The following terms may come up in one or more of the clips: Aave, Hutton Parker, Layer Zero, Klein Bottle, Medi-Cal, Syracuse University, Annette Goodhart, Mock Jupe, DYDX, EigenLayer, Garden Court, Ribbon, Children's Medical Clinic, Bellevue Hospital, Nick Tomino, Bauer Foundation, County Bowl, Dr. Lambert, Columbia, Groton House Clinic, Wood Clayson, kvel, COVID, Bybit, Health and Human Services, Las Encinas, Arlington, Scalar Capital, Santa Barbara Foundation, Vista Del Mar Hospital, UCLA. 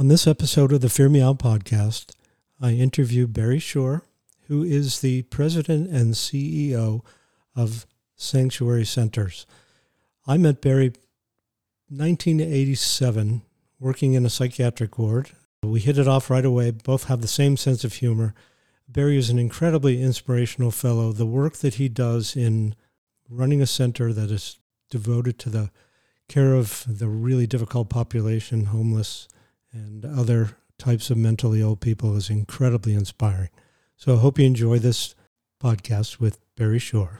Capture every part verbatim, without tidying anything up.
On this episode of the Fear Me Out podcast, I interview Barry Schoer, who is the president and C E O of Sanctuary Centers. I met Barry in nineteen eighty-seven, working in a psychiatric ward. We hit it off right away, both have the same sense of humor. Barry is an incredibly inspirational fellow. The work that he does in running a center that is devoted to the care of the really difficult population, homeless, and other types of mentally ill people is incredibly inspiring. So I hope you enjoy this podcast with Barry Schoer.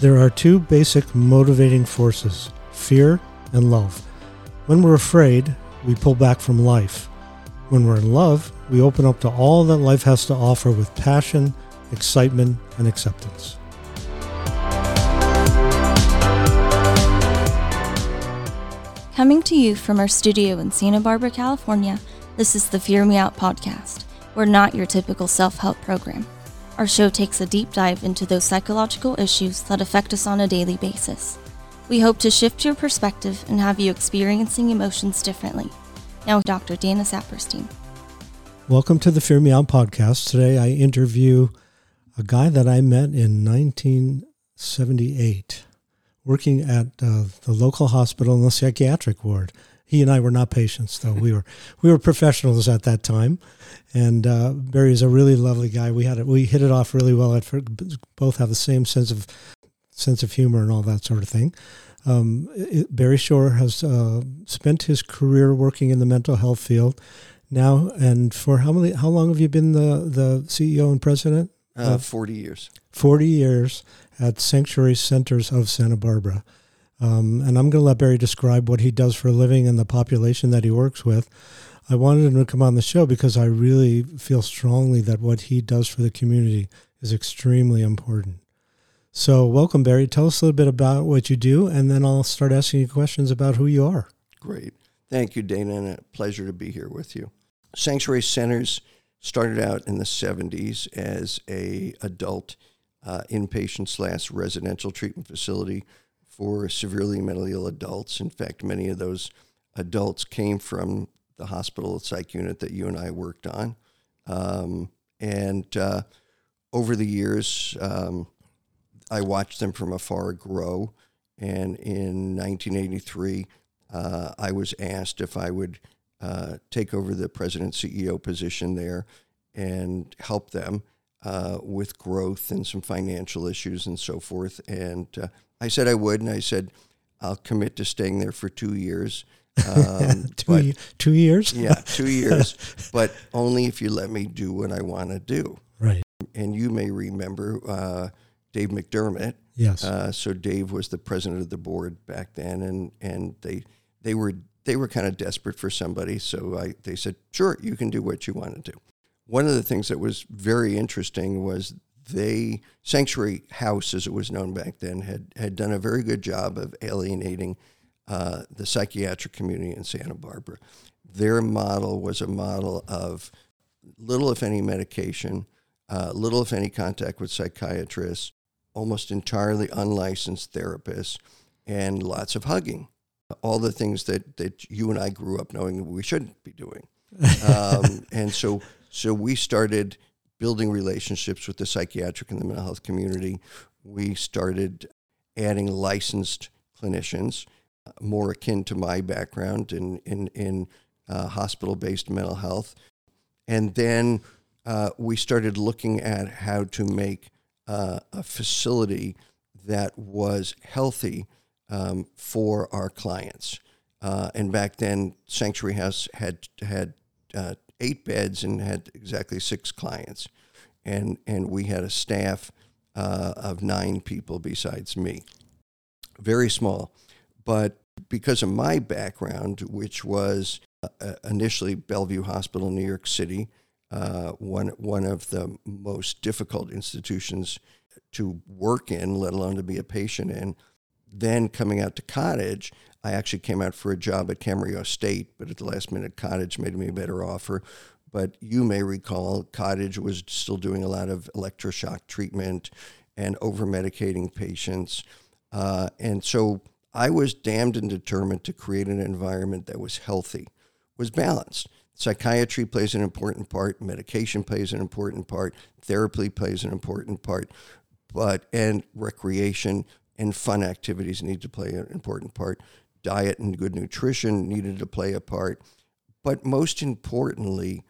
There are two basic motivating forces, fear and love. When we're afraid, we pull back from life. When we're in love, we open up to all that life has to offer with passion, excitement, and acceptance. Coming to you from our studio in Santa Barbara, California, this is the Fear Me Out podcast. We're not your typical self-help program. Our show takes a deep dive into those psychological issues that affect us on a daily basis. We hope to shift your perspective and have you experiencing emotions differently. Now, Doctor Dana Saperstein. Welcome to the Fear Me Out podcast. Today, I interview a guy that I met in nineteen seventy-eight, working at uh, the local hospital in the psychiatric ward. He and I were not patients, though. we were we were professionals at that time. And uh, Barry is a really lovely guy. We had it. We hit it off really well. At both have the same sense of sense of humor and all that sort of thing. Um, it, Barry Schoer has uh, spent his career working in the mental health field now. And for how many, how long have you been the, the C E O and president? Uh, forty years. forty years at Sanctuary Centers of Santa Barbara. Um, and I'm going to let Barry describe what he does for a living and the population that he works with. I wanted him to come on the show because I really feel strongly that what he does for the community is extremely important. So welcome, Barry. Tell us a little bit about what you do, and then I'll start asking you questions about who you are. Great. Thank you, Dana, and a pleasure to be here with you. Sanctuary Centers started out in the seventies as a adult uh, inpatient slash residential treatment facility for severely mentally ill adults. In fact, many of those adults came from the hospital psych unit that you and I worked on. Um, and uh, over the years... Um, I watched them from afar grow, and in nineteen eighty-three, uh, I was asked if I would uh, take over the president C E O position there and help them uh, with growth and some financial issues and so forth. And uh, I said I would, and I said, I'll commit to staying there for two years. Um, two, but, y- two years? Yeah, two years, but only if you let me do what I want to do. Right. And you may remember... Uh, Dave McDermott. Yes. Uh, so Dave was the president of the board back then, and, and they they were they were kind of desperate for somebody. So I, they said, sure, you can do what you want to do. One of the things that was very interesting was they Sanctuary House, as it was known back then, had had done a very good job of alienating uh, the psychiatric community in Santa Barbara. Their model was a model of little, if any, medication, uh, little, if any, contact with psychiatrists, almost entirely unlicensed therapists, and lots of hugging. All the things that, that you and I grew up knowing that we shouldn't be doing. Um, and so so we started building relationships with the psychiatric and the mental health community. We started adding licensed clinicians, uh, more akin to my background in, in, in uh, hospital-based mental health. And then uh, we started looking at how to make Uh, a facility that was healthy um, for our clients. Uh, and back then, Sanctuary House had had uh, eight beds and had exactly six clients. And, and we had a staff uh, of nine people besides me. Very small. But because of my background, which was uh, initially Bellevue Hospital in New York City, Uh, one one of the most difficult institutions to work in, let alone to be a patient in. Then coming out to Cottage, I actually came out for a job at Camarillo State, but at the last minute, Cottage made me a better offer. But you may recall Cottage was still doing a lot of electroshock treatment and over-medicating patients. Uh, and so I was damned and determined to create an environment that was healthy, was balanced. Psychiatry plays an important part. Medication plays an important part. Therapy plays an important part. But and recreation and fun activities need to play an important part. Diet and good nutrition needed to play a part. But most importantly,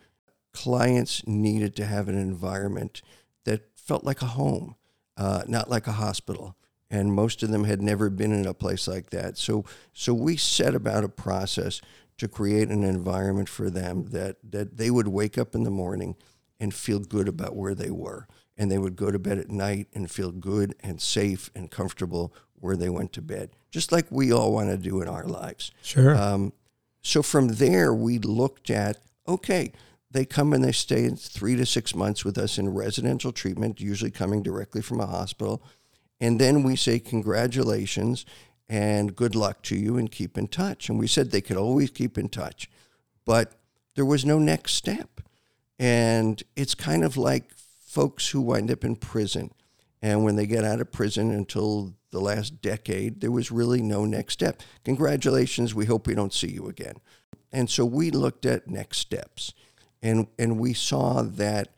clients needed to have an environment that felt like a home, uh, not like a hospital. And most of them had never been in a place like that. So so we set about a process to create an environment for them that, that they would wake up in the morning and feel good about where they were. And they would go to bed at night and feel good and safe and comfortable where they went to bed, just like we all want to do in our lives. Sure. Um, so from there, we looked at, okay, they come and they stay three to six months with us in residential treatment, usually coming directly from a hospital. And then we say, congratulations and good luck to you and keep in touch. And we said they could always keep in touch, but there was no next step. And it's kind of like folks who wind up in prison. And when they get out of prison until the last decade, there was really no next step. Congratulations, we hope we don't see you again. And so we looked at next steps. And, and we saw that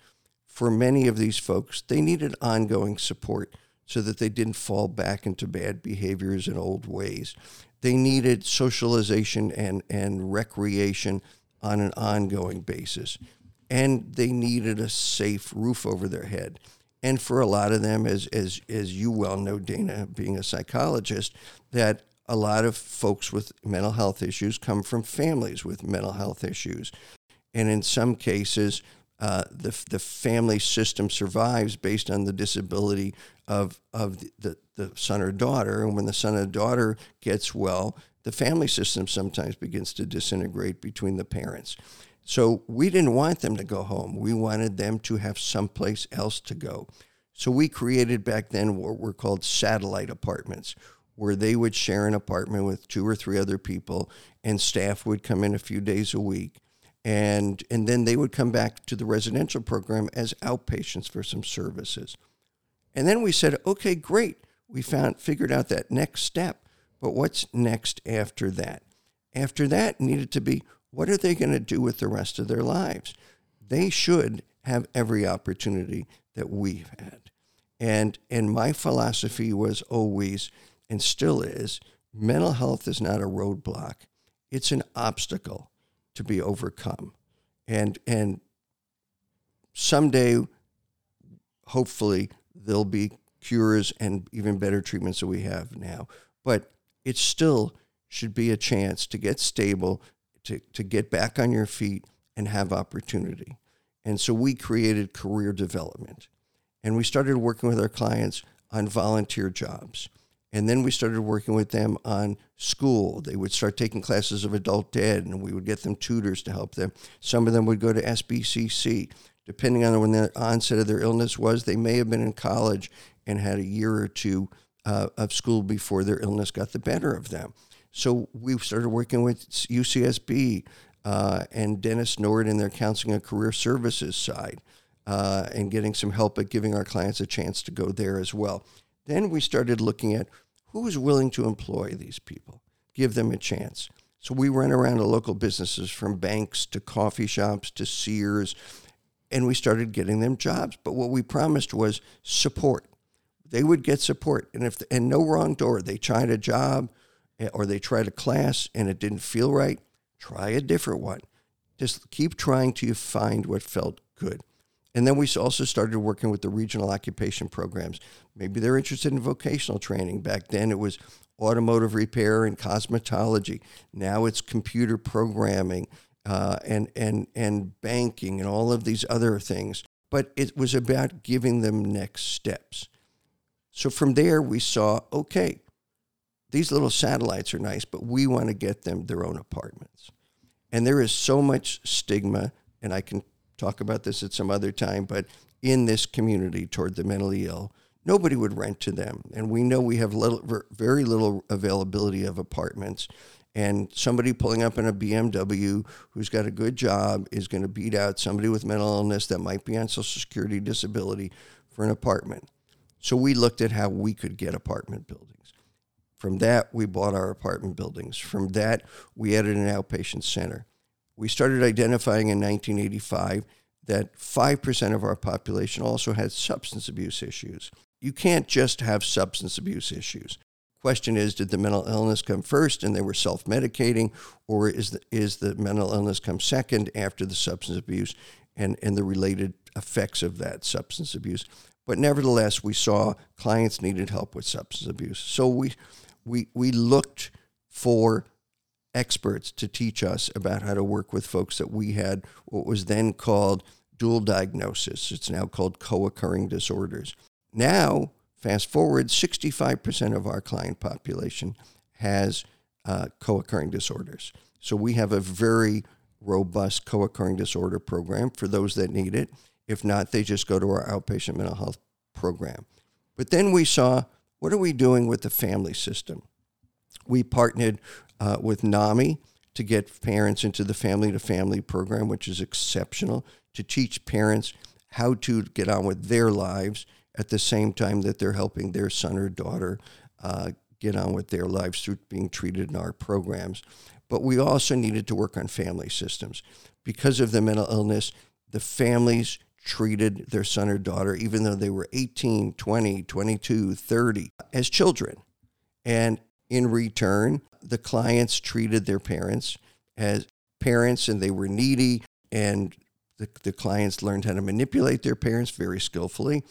for many of these folks, they needed ongoing support so that they didn't fall back into bad behaviors and old ways. They needed socialization and, and recreation on an ongoing basis. And they needed a safe roof over their head. And for a lot of them, as as as you well know, Dana, being a psychologist, that a lot of folks with mental health issues come from families with mental health issues. And in some cases, uh, the the family system survives based on the disability of, of the, the, the son or daughter. And when the son or daughter gets well, the family system sometimes begins to disintegrate between the parents. So we didn't want them to go home. We wanted them to have someplace else to go. So we created back then what were called satellite apartments, where they would share an apartment with two or three other people, and staff would come in a few days a week. And, and then they would come back to the residential program as outpatients for some services. And then we said, okay, great. We found figured out that next step. But what's next after that? After that needed to be, what are they going to do with the rest of their lives? They should have every opportunity that we've had. And and my philosophy was always, and still is, mental health is not a roadblock. It's an obstacle to be overcome. And, and someday, hopefully, there'll be cures and even better treatments than we have now. But it still should be a chance to get stable, to to get back on your feet and have opportunity. And so we created career development. And we started working with our clients on volunteer jobs. And then we started working with them on school. They would start taking classes of adult ed, and we would get them tutors to help them. Some of them would go to S B C C. Depending on when the onset of their illness was, they may have been in college and had a year or two uh, of school before their illness got the better of them. So we started working with U C S B uh, and Dennis Nord in their counseling and career services side uh, and getting some help at giving our clients a chance to go there as well. Then we started looking at who is willing to employ these people, give them a chance. So we ran around to local businesses from banks to coffee shops to Sears, and we started getting them jobs. But what we promised was support. They would get support, and if the, and no wrong door. They tried a job, or they tried a class and it didn't feel right, try a different one. Just keep trying till you find what felt good. And then we also started working with the regional occupation programs. Maybe they're interested in vocational training. Back then it was automotive repair and cosmetology. Now it's computer programming uh, and, and, and banking and all of these other things. But it was about giving them next steps. So from there we saw, okay, these little satellites are nice, but we want to get them their own apartments. And there is so much stigma, and I can talk about this at some other time, but in this community toward the mentally ill, nobody would rent to them. And we know we have little, very little availability of apartments. And somebody pulling up in a B M W who's got a good job is going to beat out somebody with mental illness that might be on Social Security disability for an apartment. So we looked at how we could get apartment buildings. From that, we bought our apartment buildings. From that, we added an outpatient center. We started identifying in nineteen eighty-five that five percent of our population also had substance abuse issues. You can't just have substance abuse issues. Question is, did the mental illness come first and they were self-medicating, or is the, is the mental illness come second after the substance abuse and, and the related effects of that substance abuse? But nevertheless, we saw clients needed help with substance abuse. So we we we looked for experts to teach us about how to work with folks that we had what was then called dual diagnosis. It's now called co-occurring disorders. Now, fast forward, sixty-five percent of our client population has uh, co-occurring disorders. So we have a very robust co-occurring disorder program for those that need it. If not, they just go to our outpatient mental health program. But then we saw, what are we doing with the family system? We partnered uh, with NAMI to get parents into the family-to-family program, which is exceptional, to teach parents how to get on with their lives at the same time that they're helping their son or daughter uh, get on with their lives through being treated in our programs. But we also needed to work on family systems. Because of the mental illness, the families treated their son or daughter, even though they were eighteen, twenty, twenty-two, thirty, as children. And in return, the clients treated their parents as parents, and they were needy, and the, the clients learned how to manipulate their parents very skillfully.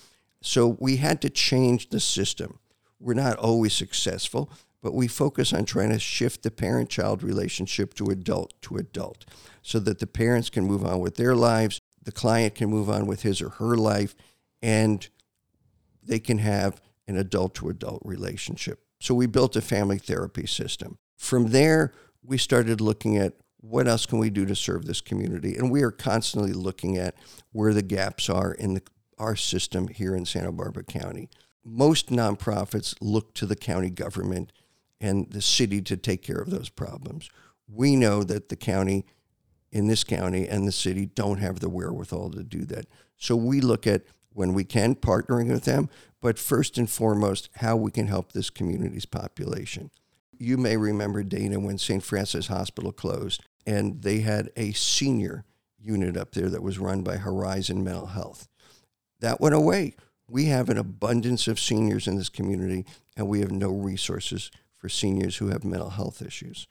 So we had to change the system. We're not always successful, but we focus on trying to shift the parent-child relationship to adult to adult so that the parents can move on with their lives, the client can move on with his or her life, and they can have an adult to adult relationship. So we built a family therapy system. From there, we started looking at what else can we do to serve this community? And we are constantly looking at where the gaps are in the our system here in Santa Barbara County. Most nonprofits look to the county government and the city to take care of those problems. We know that the county, in this county and the city, don't have the wherewithal to do that. So we look at, when we can, partnering with them, but first and foremost, how we can help this community's population. You may remember, Dana, when Saint Francis Hospital closed, and they had a senior unit up there that was run by Horizon Mental Health. That went away. We have an abundance of seniors in this community, and we have no resources for seniors who have mental health issues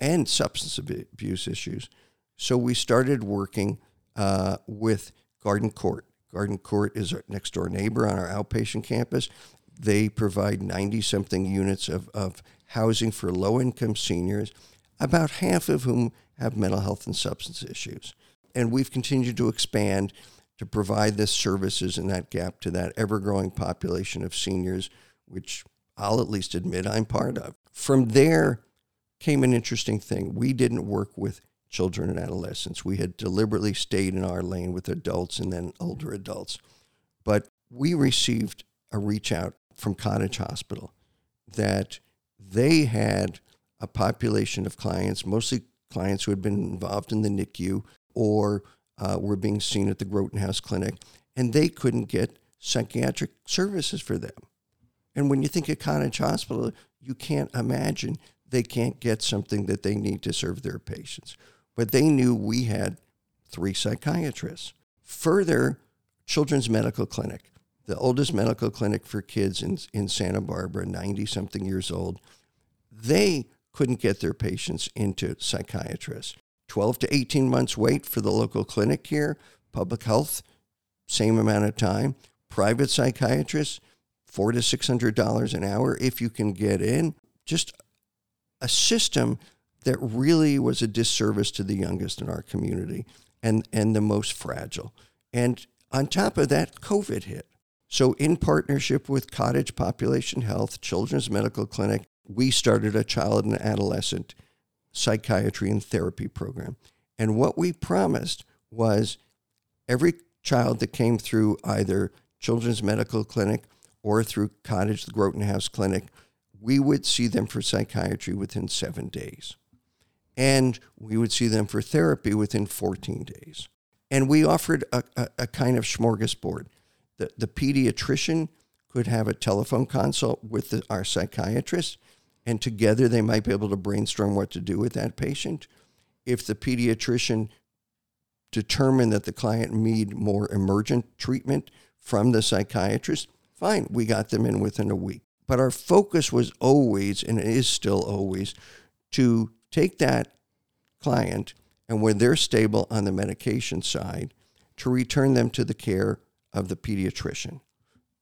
and substance abuse issues. So we started working uh, with Garden Court. Garden Court is our next door neighbor on our outpatient campus. They provide ninety-something units of, of housing for low-income seniors, about half of whom have mental health and substance issues. And we've continued to expand to provide this services in that gap to that ever-growing population of seniors, which I'll at least admit I'm part of. From there came an interesting thing. We didn't work with children and adolescents. We had deliberately stayed in our lane with adults and then older adults. But we received a reach out from Cottage Hospital that they had a population of clients, mostly clients who had been involved in the N I C U or Uh, were being seen at the Groton House Clinic, and they couldn't get psychiatric services for them. And when you think of Cottage Hospital, you can't imagine they can't get something that they need to serve their patients. But they knew we had three psychiatrists. Further, Children's Medical Clinic, the oldest medical clinic for kids in, in Santa Barbara, ninety-something years old, they couldn't get their patients into psychiatrists. twelve to eighteen months wait for the local clinic here, public health, same amount of time, private psychiatrists, four hundred to six hundred dollars an hour if you can get in. Just a system that really was a disservice to the youngest in our community and, and the most fragile. And on top of that, COVID hit. So in partnership with Cottage Population Health, Children's Medical Clinic, we started a child and adolescent psychiatry and therapy program. And what we promised was every child that came through either Children's Medical Clinic or through Cottage, the Groton House Clinic, we would see them for psychiatry within seven days. And we would see them for therapy within fourteen days. And we offered a, a, a kind of smorgasbord. The, the pediatrician could have a telephone consult with the, our psychiatrist, and together they might be able to brainstorm what to do with that patient. If the pediatrician determined that the client need more emergent treatment from the psychiatrist, fine, we got them in within a week. But our focus was always, and it is still always, to take that client, and when they're stable on the medication side, to return them to the care of the pediatrician.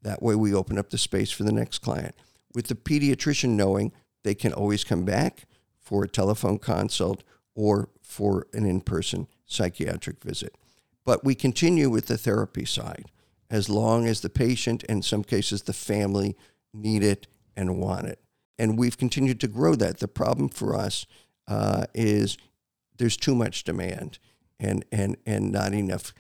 That way we open up the space for the next client, with the pediatrician knowing they can always come back for a telephone consult or for an in-person psychiatric visit. But we continue with the therapy side as long as the patient, and in some cases the family, need it and want it. And we've continued to grow that. The problem for us uh, is there's too much demand and and and not enough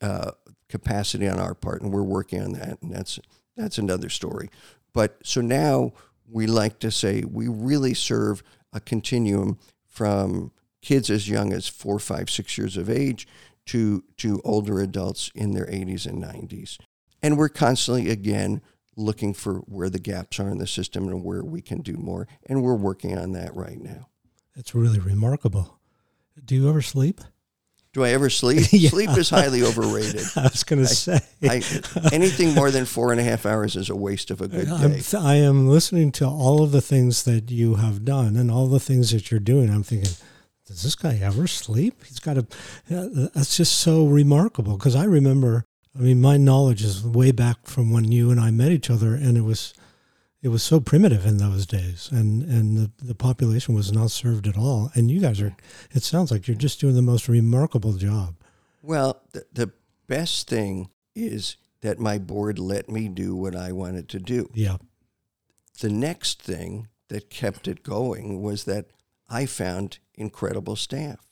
uh, capacity on our part, and we're working on that, and that's that's another story. But so now we like to say we really serve a continuum from kids as young as four, five, six years of age to to older adults in their eighties and nineties. And we're constantly, again, looking for where the gaps are in the system and where we can do more. And we're working on that right now. That's really remarkable. Do you ever sleep? Do I ever sleep? Yeah. Sleep is highly overrated. I was going to say. I, anything more than four and a half hours is a waste of a good I'm, day. I am listening to all of the things that you have done and all the things that you're doing. I'm thinking, does this guy ever sleep? He's got a, that's just so remarkable. Because I remember, I mean, my knowledge is way back from when you and I met each other, and it was it was so primitive in those days, and, and the, the population was not served at all. And you guys are, it sounds like you're just doing the most remarkable job. Well, the, the best thing is that my board let me do what I wanted to do. Yeah. The next thing that kept it going was that I found incredible staff.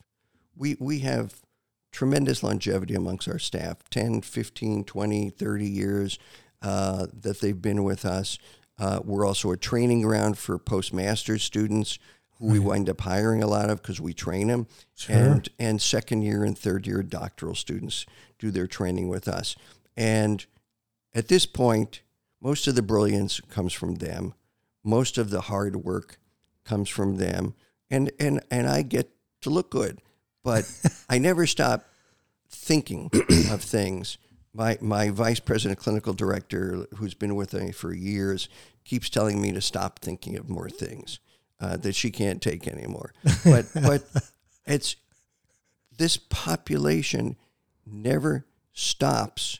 We we have tremendous longevity amongst our staff, ten, fifteen, twenty, thirty years uh, that they've been with us. Uh, we're also a training ground for postmaster students who right. we wind up hiring a lot of because we train them. Sure. And, and second year and third year doctoral students do their training with us. And at this point, most of the brilliance comes from them. Most of the hard work comes from them. And, and, and I get to look good, but I never stop thinking of things. My my vice president, clinical director, who's been with me for years, keeps telling me to stop thinking of more things uh, that she can't take anymore. But but it's this population never stops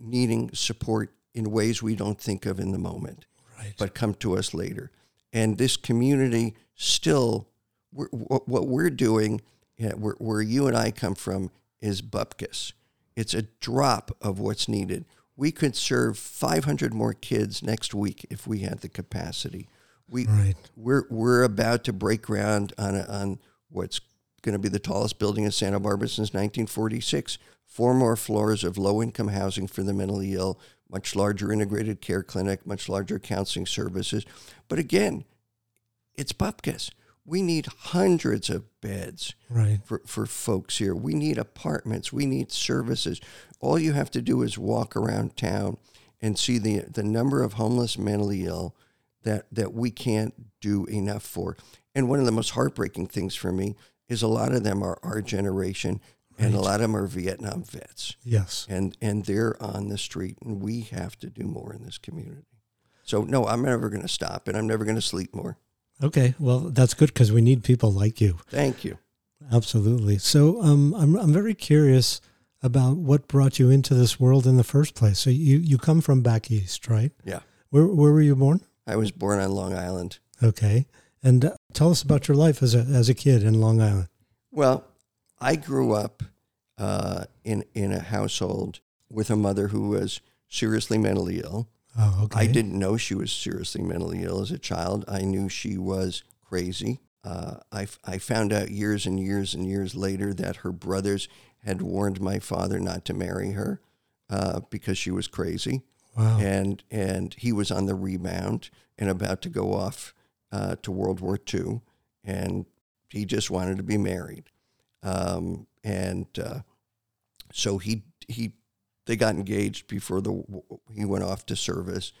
needing support in ways we don't think of in the moment, right. but come to us later. And this community still, we're, what we're doing, you know, where, where you and I come from, is bupkis. It's a drop of what's needed. We could serve five hundred more kids next week if we had the capacity. We, right. We're we're about to break ground on a, on what's going to be the tallest building in Santa Barbara since nineteen forty-six. Four more floors of low-income housing for the mentally ill, much larger integrated care clinic, much larger counseling services. But again, it's bupkis. We need hundreds of beds right. for, for folks here. We need apartments. We need services. All you have to do is walk around town and see the the number of homeless mentally ill that, that we can't do enough for. And one of the most heartbreaking things for me is a lot of them are our generation, right. and a lot of them are Vietnam vets. Yes. And, and they're on the street, and we have to do more in this community. So, no, I'm never going to stop, and I'm never going to sleep more. Okay, well, that's good because we need people like you. Thank you. Absolutely. So um, I'm I'm very curious about what brought you into this world in the first place. So you, you come from back east, right? Yeah. Where where were you born? I was born on Long Island. Okay. And uh, tell us about your life as a as a kid in Long Island. Well, I grew up uh, in in a household with a mother who was seriously mentally ill. Oh, okay. I didn't know she was seriously mentally ill as a child. I knew she was crazy. Uh, I, I found out years and years and years later that her brothers had warned my father not to marry her uh, because she was crazy. Wow. And and he was on the rebound and about to go off uh, to World War Two, and he just wanted to be married. Um, and uh, so he he they got engaged before the he went off to service,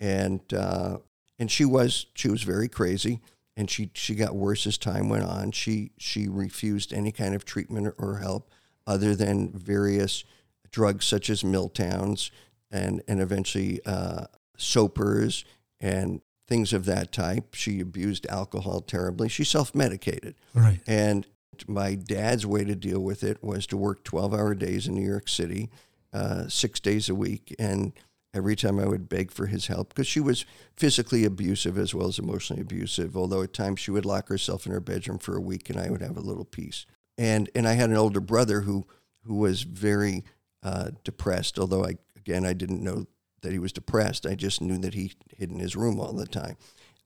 and uh, and she was she was very crazy. And she, she got worse as time went on. She she refused any kind of treatment or help other than various drugs such as Miltowns and, and eventually uh, Sopers and things of that type. She abused alcohol terribly. She self-medicated. Right. And my dad's way to deal with it was to work twelve-hour days in New York City, uh, six days a week, and every time I would beg for his help, because she was physically abusive as well as emotionally abusive, although at times she would lock herself in her bedroom for a week and I would have a little peace. And and I had an older brother who who was very uh, depressed, although, I again, I didn't know that he was depressed. I just knew that he hid in his room all the time.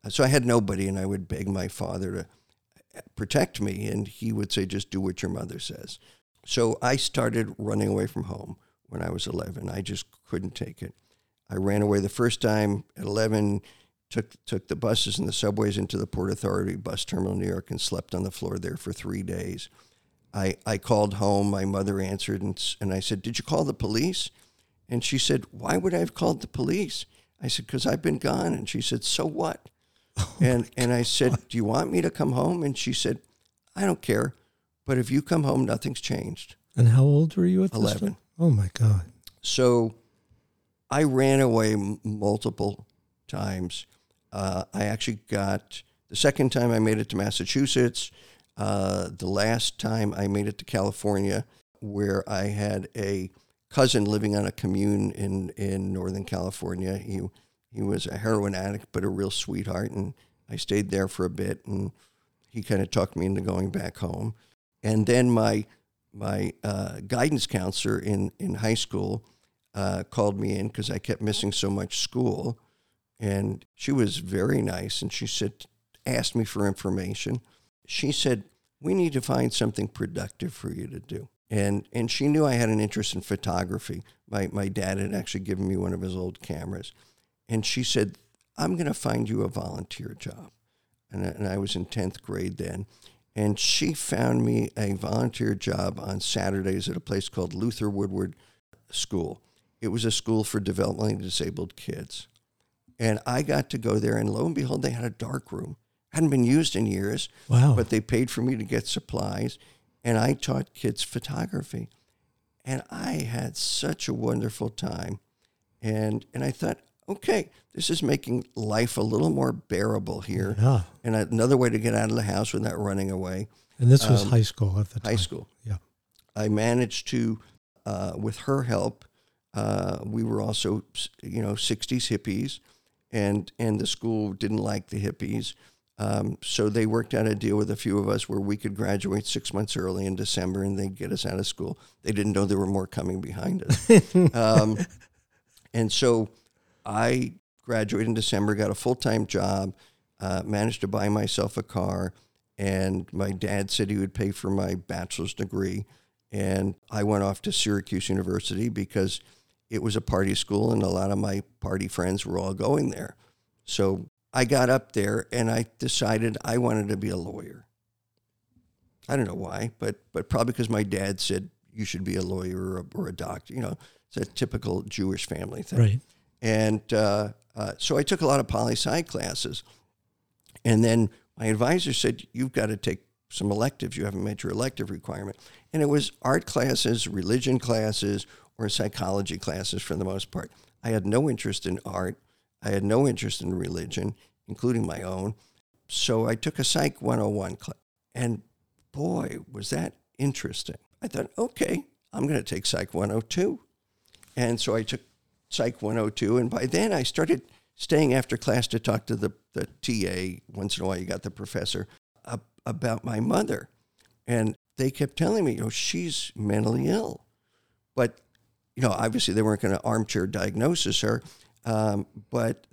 So I had nobody, and I would beg my father to protect me, and he would say, just do what your mother says. So I started running away from home when I was eleven. I just couldn't take it. I ran away the first time at eleven, took took the buses and the subways into the Port Authority bus terminal in New York and slept on the floor there for three days. I, I called home. My mother answered, and, and I said, did you call the police? And she said, why would I have called the police? I said, because I've been gone. And she said, so what? Oh and and I said, do you want me to come home? And she said, I don't care, but if you come home, nothing's changed. And how old were you at this time? eleven. Oh, my God. So I ran away m- multiple times. Uh, I actually got, the second time I made it to Massachusetts, uh, the last time I made it to California, where I had a cousin living on a commune in, in Northern California. He he was a heroin addict, but a real sweetheart, and I stayed there for a bit, and he kind of talked me into going back home. And then my my uh, guidance counselor in, in high school Uh, called me in because I kept missing so much school, and she was very nice, and she said, asked me for information. She said, we need to find something productive for you to do. And and she knew I had an interest in photography. My my dad had actually given me one of his old cameras. And she said, I'm going to find you a volunteer job. And I, and I was in tenth grade then. And she found me a volunteer job on Saturdays at a place called Luther Woodward School. It was a school for developmentally disabled kids. And I got to go there, and lo and behold, they had a dark room. Hadn't been used in years, wow. But they paid for me to get supplies, and I taught kids photography. And I had such a wonderful time. And and I thought, okay, this is making life a little more bearable here. Yeah. And another way to get out of the house without running away. And this was um, high school at the time. High school. Yeah. I managed to, uh, with her help, Uh, we were also, you know, sixties hippies, and and the school didn't like the hippies. Um, so they worked out a deal with a few of us where we could graduate six months early in December, and they'd get us out of school. They didn't know there were more coming behind us. um, and so I graduated in December, got a full-time job, uh, managed to buy myself a car, and my dad said he would pay for my bachelor's degree. And I went off to Syracuse University because it was a party school, and a lot of my party friends were all going there. So I got up there, and I decided I wanted to be a lawyer. I don't know why, but but probably because my dad said you should be a lawyer or a, or a doctor. You know, it's a typical Jewish family thing. Right. And uh, uh, so I took a lot of poli-sci classes. And then my advisor said, you've got to take some electives. You haven't met your elective requirement. And it was art classes, religion classes, or psychology classes for the most part. I had no interest in art. I had no interest in religion, including my own. So I took a Psych one oh one class. And boy, was that interesting. I thought, okay, I'm going to take Psych one oh two. And so I took Psych one oh two. And by then I started staying after class to talk to the, the T A. Once in a while you got the professor uh, about my mother. And they kept telling me, you know, she's mentally ill. But you know, obviously they weren't going to armchair diagnosis her, um, but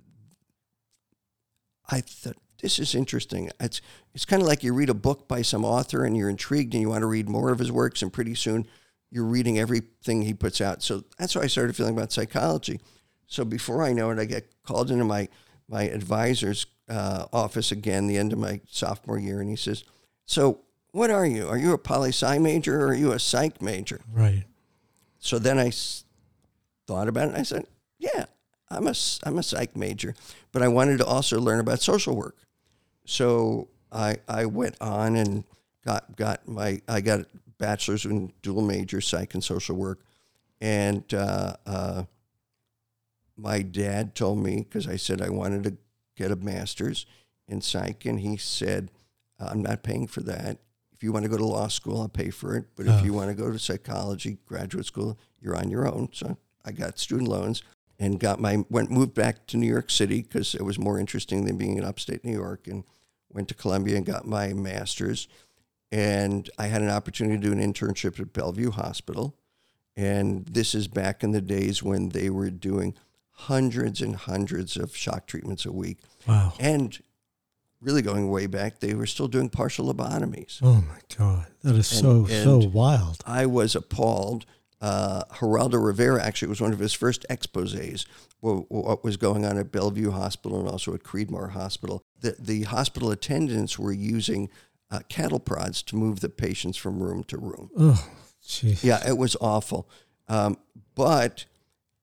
I thought, this is interesting. It's it's kind of like you read a book by some author and you're intrigued and you want to read more of his works, and pretty soon you're reading everything he puts out. So that's how I started feeling about psychology. So before I know it, I get called into my, my advisor's uh, office again, the end of my sophomore year, and he says, so what are you? Are you a poli-sci major or are you a psych major? Right. So then I s- thought about it, and I said, yeah, I'm a, I'm a psych major, but I wanted to also learn about social work. So I I went on and got got my I got a bachelor's in dual major, psych and social work, and uh, uh, my dad told me, because I said I wanted to get a master's in psych, and he said, I'm not paying for that. If you want to go to law school, I'll pay for it, but oh. if you want to go to psychology graduate school, you're on your own. So I got student loans and got my went moved back to New York City because it was more interesting than being in upstate New York, and went to Columbia and got my master's. And I had an opportunity to do an internship at Bellevue Hospital. And this is back in the days when they were doing hundreds and hundreds of shock treatments a week. Wow. And really going way back, they were still doing partial lobotomies. Oh, my God. That is so, and, and so wild. I was appalled. Uh, Geraldo Rivera, actually, it was one of his first exposés, what was going on at Bellevue Hospital and also at Creedmoor Hospital. The, the hospital attendants were using uh, cattle prods to move the patients from room to room. Oh, jeez. Yeah, it was awful. Um, but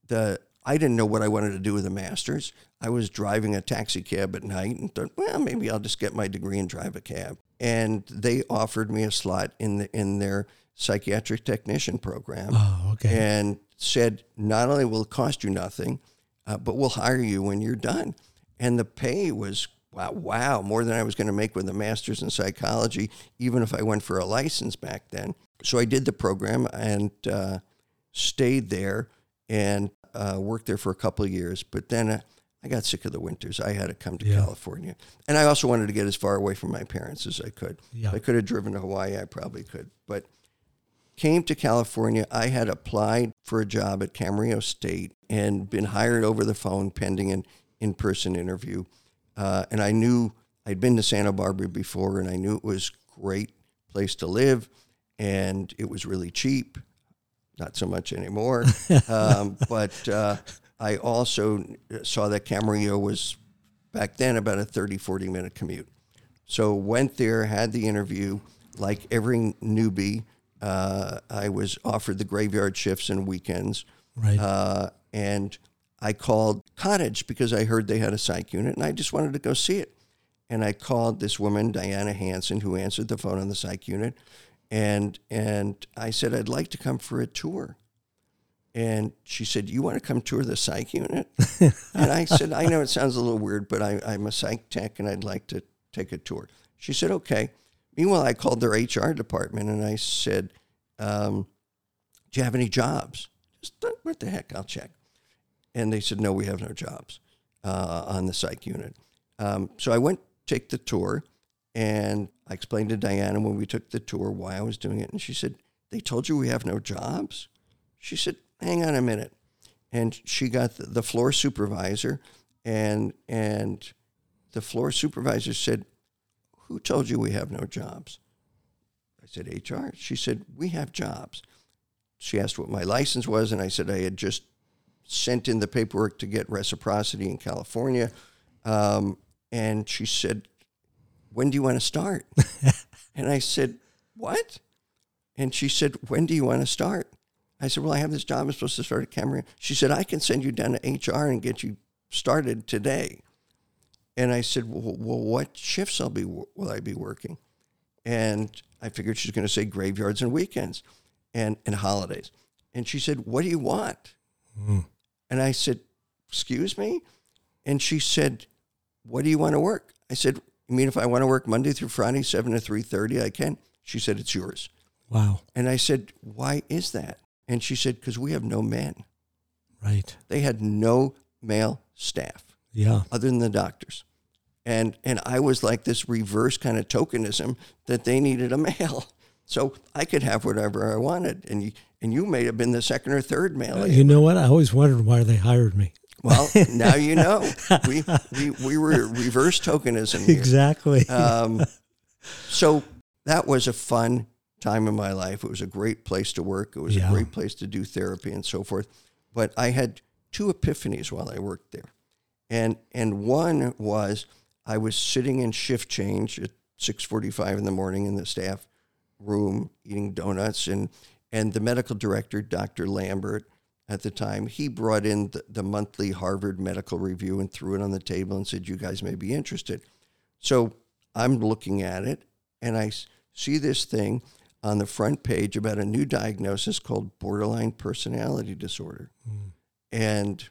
the I didn't know what I wanted to do with a master's. I was driving a taxi cab at night and thought, well, maybe I'll just get my degree and drive a cab. And they offered me a slot in the in their psychiatric technician program. Oh, okay. And said, not only will it cost you nothing, uh, but we'll hire you when you're done. And the pay was, wow, wow, more than I was going to make with a master's in psychology, even if I went for a license back then. So I did the program and uh, stayed there and uh, worked there for a couple of years. But then uh, I got sick of the winters. I had to come to yeah. California. And I also wanted to get as far away from my parents as I could. Yeah. If I could have driven to Hawaii, I probably could. But came to California. I had applied for a job at Camarillo State and been hired over the phone pending an in-person interview. Uh, and I knew I'd been to Santa Barbara before, and I knew it was a great place to live, and it was really cheap. Not so much anymore. um, but uh, I also saw that Camarillo was, back then, about a thirty, forty-minute commute. So went there, had the interview. Like every newbie, Uh, I was offered the graveyard shifts and weekends. Right. Uh, and I called Cottage because I heard they had a psych unit, and I just wanted to go see it. And I called this woman, Diana Hansen, who answered the phone on the psych unit. And and I said, I'd like to come for a tour. And she said, you want to come tour the psych unit? And I said, I know it sounds a little weird, but I, I'm a psych tech, and I'd like to take a tour. She said, okay. Meanwhile, I called their H R department, and I said, um, do you have any jobs? Just, what the heck, I'll check. And they said, no, we have no jobs uh, on the psych unit. Um, so I went to take the tour, and I explained to Diana when we took the tour why I was doing it. And she said, they told you we have no jobs? She said, hang on a minute. And she got the floor supervisor, and and the floor supervisor said, who told you we have no jobs? I said, H R. She said, we have jobs. She asked what my license was, and I said I had just sent in the paperwork to get reciprocity in California. Um, and she said, when do you want to start? And I said, what? And she said, when do you want to start? I said, well, I have this job. I'm supposed to start at Cameron. She said, I can send you down to H R and get you started today. And I said, well, well, what shifts I'll be, will I be working? And I figured she's going to say graveyards and weekends and, and holidays. And she said, what do you want? Mm. And I said, excuse me? And she said, what do you want to work? I said, you mean if I want to work Monday through Friday, seven to three thirty, I can? She said, it's yours. Wow. And I said, why is that? And she said, because we have no men. Right. They had no male staff. Yeah. Other than the doctors. And and I was like this reverse kind of tokenism that they needed a male. So I could have whatever I wanted. And you, and you may have been the second or third male. Uh, you know what? I always wondered why they hired me. Well, now you know. we, we we were reverse tokenism here. Exactly. Um, so that was a fun time in my life. It was a great place to work. It was yeah. a great place to do therapy and so forth. But I had two epiphanies while I worked there. And and one was I was sitting in shift change at six forty-five in the morning in the staff room eating donuts, and and the medical director, Doctor Lambert, at the time, he brought in the, the monthly Harvard Medical Review and threw it on the table and said, you guys may be interested. So I'm looking at it, and I see this thing on the front page about a new diagnosis called borderline personality disorder. Mm. And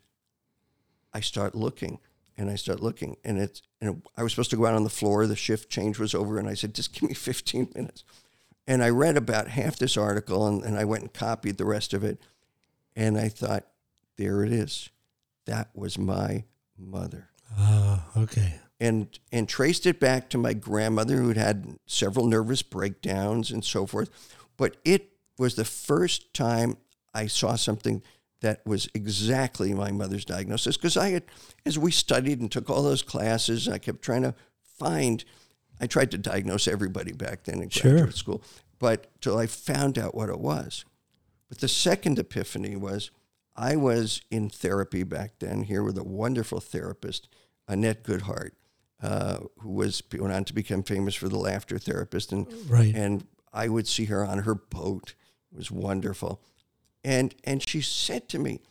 I start looking, and I start looking, and it's, and I was supposed to go out on the floor. The shift change was over, and I said, just give me fifteen minutes. And I read about half this article, and, and I went and copied the rest of it. And I thought, there it is. That was my mother. Oh, okay. And and traced it back to my grandmother, who'd had several nervous breakdowns and so forth. But it was the first time I saw something that was exactly my mother's diagnosis. Because I had, as we studied and took all those classes, I kept trying to find, I tried to diagnose everybody back then in graduate sure. school, but till I found out what it was. But the second epiphany was I was in therapy back then here with a wonderful therapist, Annette Goodhart, uh, who was went on to become famous for the laughter therapist. And, right. and I would see her on her boat. It was wonderful. And and she said to me,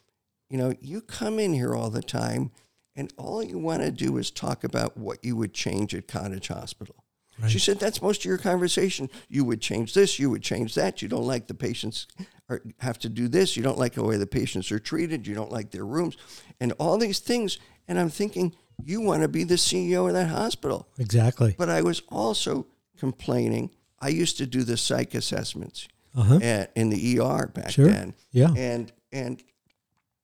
you know, you come in here all the time, and all you want to do is talk about what you would change at Cottage Hospital. Right. She said, that's most of your conversation. You would change this, you would change that. You don't like the patients are, have to do this. You don't like the way the patients are treated. You don't like their rooms and all these things. And I'm thinking, you want to be the C E O of that hospital. Exactly. But I was also complaining. I used to do the psych assessments uh-huh. at, in the E R back sure. then. Yeah. And, and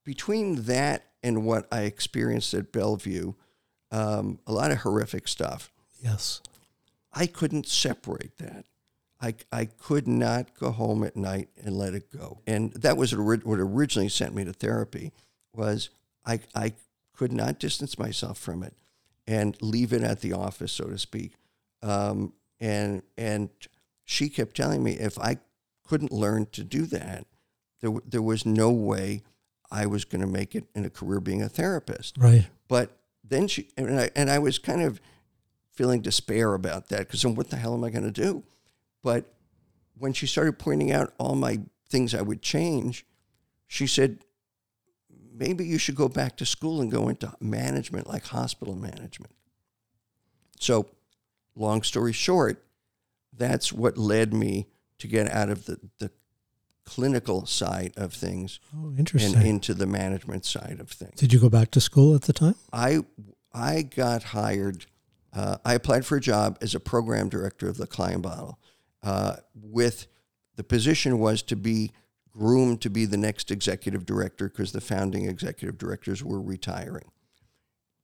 between that and what I experienced at Bellevue, um, a lot of horrific stuff. Yes. I couldn't separate that. I, I could not go home at night and let it go. And that was what originally sent me to therapy, was I, I could not distance myself from it and leave it at the office, so to speak. Um, and and she kept telling me if I couldn't learn to do that, there, there was no way I was going to make it in a career being a therapist. Right. But then she, and I, and I was kind of feeling despair about that, because then what the hell am I going to do? But when she started pointing out all my things I would change, she said, maybe you should go back to school and go into management, like hospital management. So long story short, that's what led me to get out of the, the clinical side of things oh, interesting. and into the management side of things. Did you go back to school at the time? I, I got hired... Uh, I applied for a job as a program director of the Klein Bottle. Uh, with the position was to be groomed to be the next executive director, because the founding executive directors were retiring,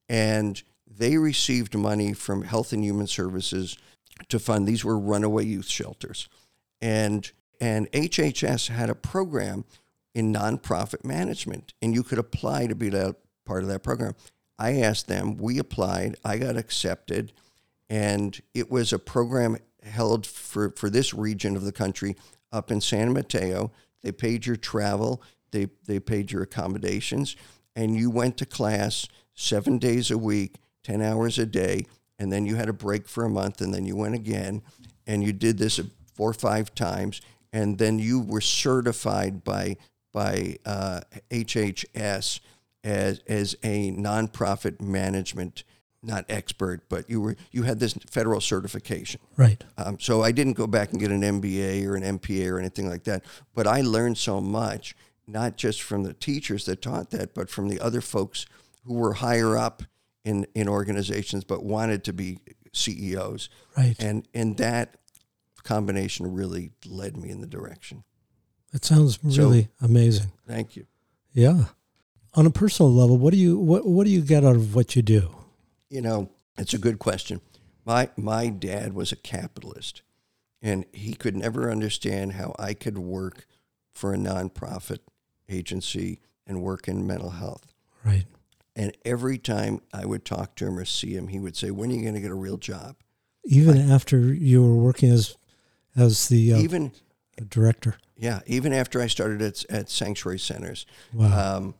and they received money from Health and Human Services to fund. These were runaway youth shelters, and and H H S had a program in nonprofit management, and you could apply to be that part of that program. I asked them, we applied, I got accepted, and it was a program held for, for this region of the country up in San Mateo. They paid your travel, they, they paid your accommodations, and you went to class seven days a week, ten hours a day, and then you had a break for a month, and then you went again, and you did this four or five times, and then you were certified by, by uh, H H S as as a nonprofit management, not expert, but you were you had this federal certification. Right. Um, so I didn't go back and get an M B A or an M P A or anything like that, but I learned so much, not just from the teachers that taught that, but from the other folks who were higher up in, in organizations but wanted to be C E Os. Right. And and that combination really led me in the direction. That sounds really so, amazing. Thank you. Yeah. On a personal level, what do you what what do you get out of what you do? You know, it's a good question. My my dad was a capitalist, and he could never understand how I could work for a nonprofit agency and work in mental health. Right. And every time I would talk to him or see him, he would say, "When are you going to get a real job?" Even I, after you were working as as the uh, even director. Yeah, even after I started at at Sanctuary Centers. Wow. Um,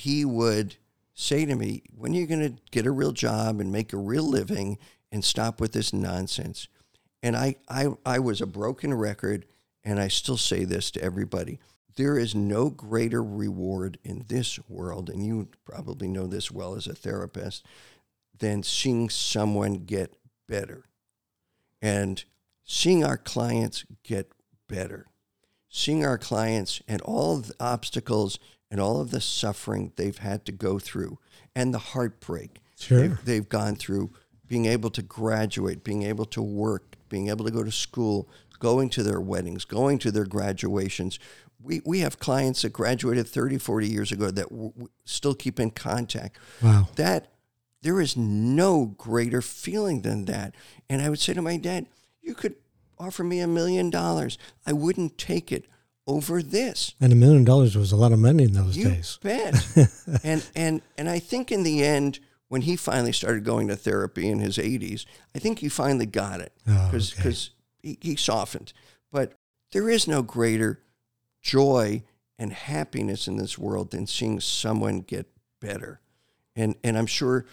he would say to me, when are you going to get a real job and make a real living and stop with this nonsense? And I, I, I was a broken record, and I still say this to everybody. There is no greater reward in this world, and you probably know this well as a therapist, than seeing someone get better. And seeing our clients get better. Seeing our clients and all of the obstacles and all of the suffering they've had to go through and the heartbreak sure. they've, they've gone through, being able to graduate, being able to work, being able to go to school, going to their weddings, going to their graduations. We we have clients that graduated thirty, forty years ago that w- w- still keep in contact. Wow. That, there is no greater feeling than that. And I would say to my dad, you could offer me a million dollars. I wouldn't take it over this. And a million dollars was a lot of money in those you days. You bet. and, and, and I think in the end, when he finally started going to therapy in his eighties, I think he finally got it because oh, okay. he, he softened. But there is no greater joy and happiness in this world than seeing someone get better. And and I'm sure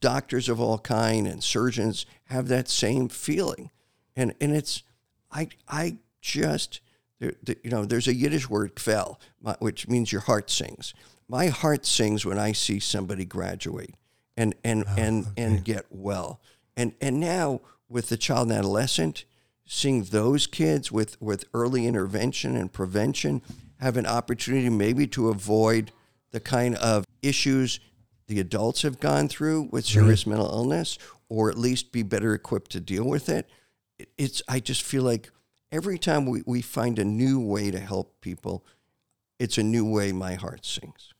doctors of all kind and surgeons have that same feeling. And and it's, I I just, there, the, you know, there's a Yiddish word, kvel, which means your heart sings. My heart sings when I see somebody graduate and and oh, and, okay. and get well. And and now with the child and adolescent, seeing those kids with, with early intervention and prevention have an opportunity maybe to avoid the kind of issues the adults have gone through with serious mm-hmm. mental illness, or at least be better equipped to deal with it. It's, I just feel like every time we, we find a new way to help people, it's a new way my heart sings.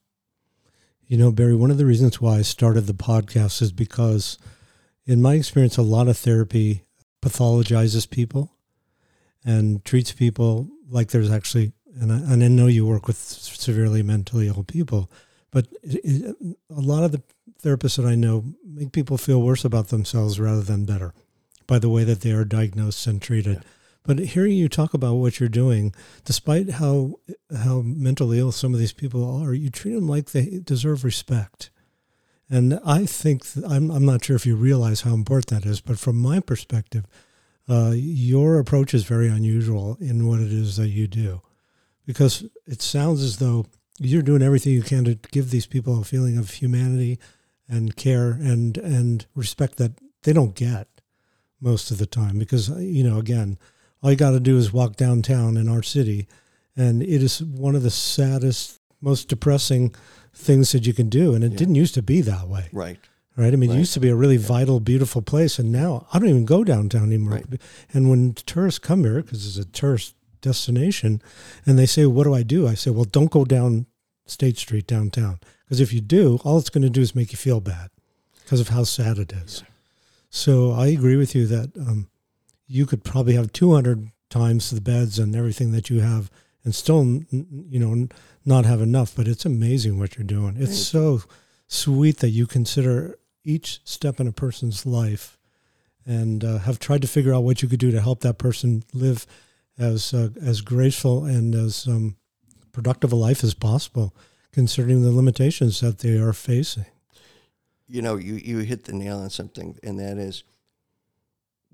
You know, Barry, one of the reasons why I started the podcast is because in my experience, a lot of therapy pathologizes people and treats people like there's actually, and I, and I know you work with severely mentally ill people, but a lot of the therapists that I know make people feel worse about themselves rather than better by the way that they are diagnosed and treated. Yeah. But hearing you talk about what you're doing, despite how how mentally ill some of these people are, you treat them like they deserve respect. And I think, I'm, I'm not sure if you realize how important that is, but from my perspective, uh, your approach is very unusual in what it is that you do. Because it sounds as though you're doing everything you can to give these people a feeling of humanity and care and, and respect that they don't get most of the time. Because, you know, again, all you got to do is walk downtown in our city, and it is one of the saddest, most depressing things that you can do. And it yeah. didn't used to be that way. Right. Right. I mean, right. it used to be a really yeah. vital, beautiful place. And now I don't even go downtown anymore. Right. And when tourists come here, because it's a tourist destination, and they say, what do I do? I say, well, don't go down State Street downtown, because if you do, all it's going to do is make you feel bad because of how sad it is. Yeah. So I agree with you that um, you could probably have two hundred times the beds and everything that you have and still, you know, not have enough, but it's amazing what you're doing. It's so sweet that you consider each step in a person's life and uh, have tried to figure out what you could do to help that person live as uh, as graceful and as um, productive a life as possible, considering the limitations that they are facing. You know, you, you hit the nail on something, and that is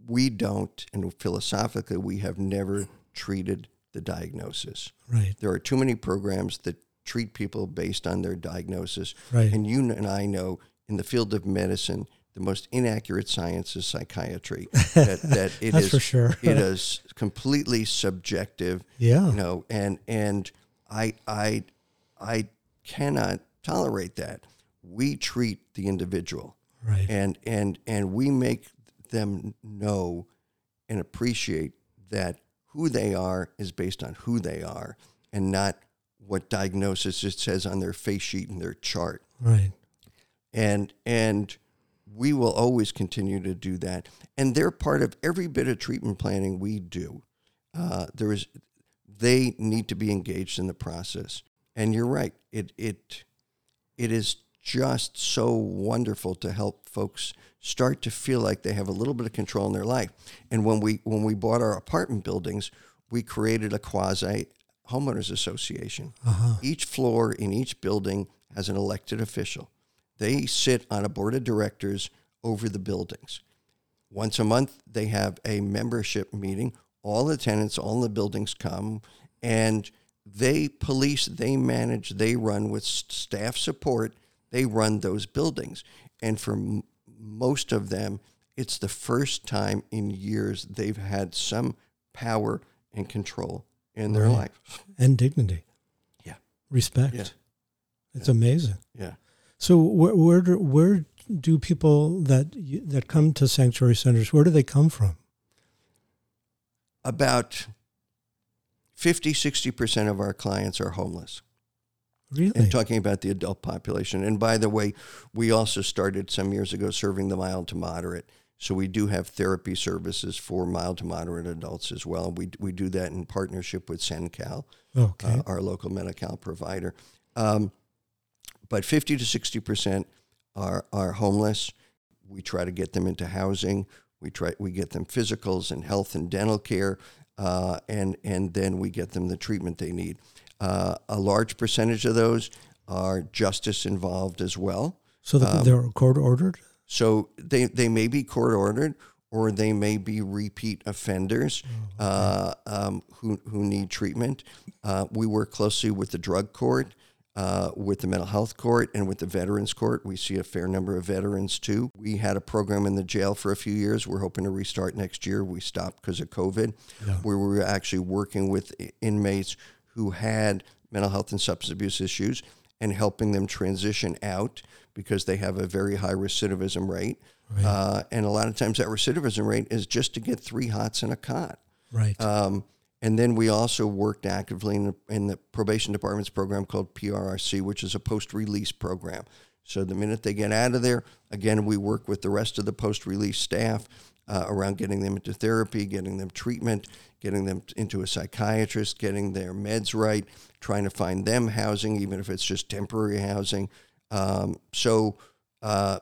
we don't, and philosophically, we have never treated the diagnosis. Right. There are too many programs that treat people based on their diagnosis. Right. And you and I know in the field of medicine, the most inaccurate science is psychiatry. That, that it That's is, for sure. It is completely subjective. Yeah. You know, and and I I I cannot tolerate that. We treat the individual. Right. And and and we make them know and appreciate that who they are is based on who they are and not what diagnosis it says on their face sheet and their chart. Right. And and we will always continue to do that. And they're part of every bit of treatment planning we do. Uh, there is, they need to be engaged in the process. And you're right. It, it, it is just so wonderful to help folks start to feel like they have a little bit of control in their life. And when we, when we bought our apartment buildings, we created a quasi homeowners association. Uh-huh. Each floor in each building as an elected official. They sit on a board of directors over the buildings. Once a month, they have a membership meeting. All the tenants, all the buildings come, and they police, they manage, they run with staff support, they run those buildings. And for m- most of them, it's the first time in years they've had some power and control in their right. life. And dignity. Yeah. Respect. Yeah. It's yeah. amazing. Yeah. So where where do, where do people that that come to sanctuary centers, where do they come from? About fifty, sixty percent of our clients are homeless. Really? And talking about the adult population. And by the way, we also started some years ago serving the mild to moderate. So we do have therapy services for mild to moderate adults as well. We we do that in partnership with SenCal, okay. uh, our local Medi-Cal provider. Um, but fifty to sixty percent are are homeless. We try to get them into housing. We try we get them physicals and health and dental care, uh, and and then we get them the treatment they need. Uh, a large percentage of those are justice involved as well. So the, um, they're court ordered. So they, they may be court ordered, or they may be repeat offenders oh, okay. uh, um, who who need treatment. Uh, we work closely with the drug court, uh, with the mental health court, and with the veterans court. We see a fair number of veterans too. We had a program in the jail for a few years. We're hoping to restart next year. We stopped because of COVID. Yeah. We were actually working with inmates who had mental health and substance abuse issues and helping them transition out because they have a very high recidivism rate. Right. Uh, and a lot of times that recidivism rate is just to get three hots and a cot. Right. Um, and then we also worked actively in the, in the probation department's program called P R R C, which is a post-release program. So the minute they get out of there, again, we work with the rest of the post-release staff Uh, around getting them into therapy, getting them treatment, getting them t- into a psychiatrist, getting their meds right, trying to find them housing, even if it's just temporary housing. Um, so uh,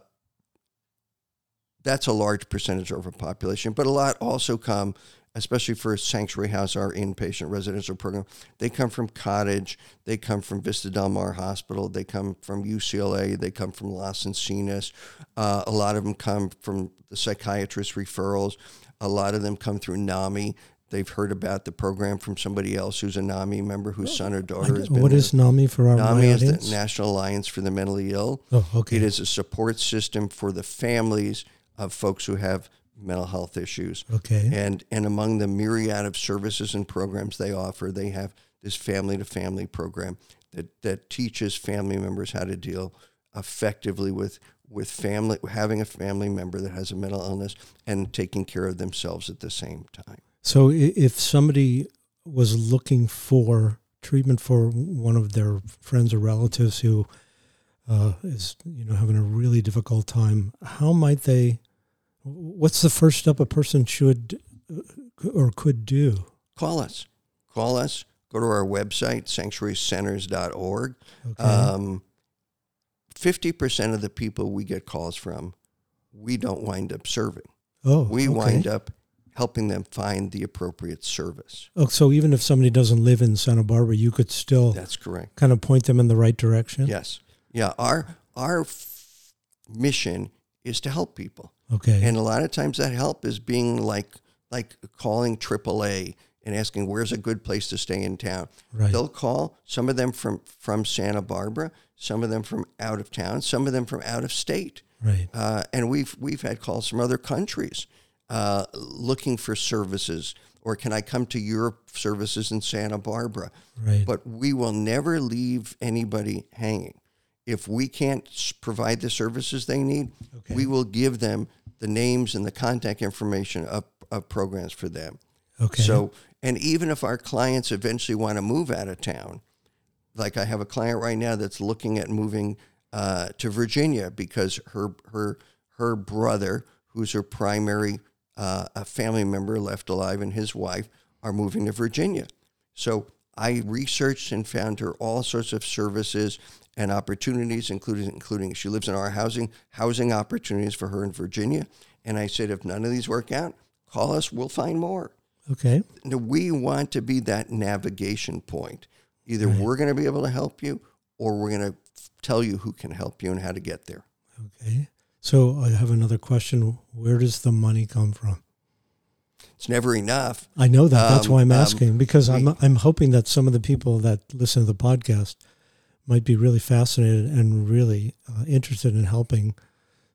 that's a large percentage of our population, but a lot also come, especially for Sanctuary House, our inpatient residential program. They come from Cottage, they come from Vista Del Mar Hospital, they come from U C L A, they come from Las Encinas. Uh, a lot of them come from the psychiatrist referrals. A lot of them come through NAMI. They've heard about the program from somebody else who's a NAMI member whose son or daughter has been. What is NAMI for our NAMI audience? NAMI is the National Alliance for the Mentally Ill. Oh, okay. It is a support system for the families of folks who have mental health issues. Okay. And and among the myriad of services and programs they offer, they have this family-to-family program that, that teaches family members how to deal effectively with with family, having a family member that has a mental illness and taking care of themselves at the same time. So if somebody was looking for treatment for one of their friends or relatives who uh, is, you know, having a really difficult time, how might they... What's the first step a person should or could do? Call us. Call us. Go to our website, sanctuary centers dot org. Okay. Um, fifty percent of the people we get calls from, we don't wind up serving. Oh, We okay. wind up helping them find the appropriate service. Oh, so even if somebody doesn't live in Santa Barbara, you could still That's correct. Kind of point them in the right direction? Yes. Yeah, our, our f- mission is to help people. Okay. And a lot of times that help is being like like calling triple A and asking where's a good place to stay in town. Right. They'll call some of them from, from Santa Barbara, some of them from out of town, some of them from out of state. Right. Uh, and we've we've had calls from other countries uh, looking for services, or can I come to Europe services in Santa Barbara? Right. But we will never leave anybody hanging. If we can't provide the services they need, okay. we will give them the names and the contact information of, of programs for them. Okay. So, and even if our clients eventually want to move out of town, like I have a client right now that's looking at moving uh, to Virginia because her her her brother, who's her primary uh, a family member left alive, and his wife are moving to Virginia. So I researched and found her all sorts of services and opportunities, including including she lives in our housing, housing opportunities for her in Virginia. And I said, if none of these work out, call us, we'll find more. Okay. We want to be that navigation point. Either right. we're going to be able to help you, or we're going to tell you who can help you and how to get there. Okay. So I have another question. Where does the money come from? It's never enough. I know that. That's um, why I'm asking, um, because I'm I'm hoping that some of the people that listen to the podcast might be really fascinated and really uh, interested in helping.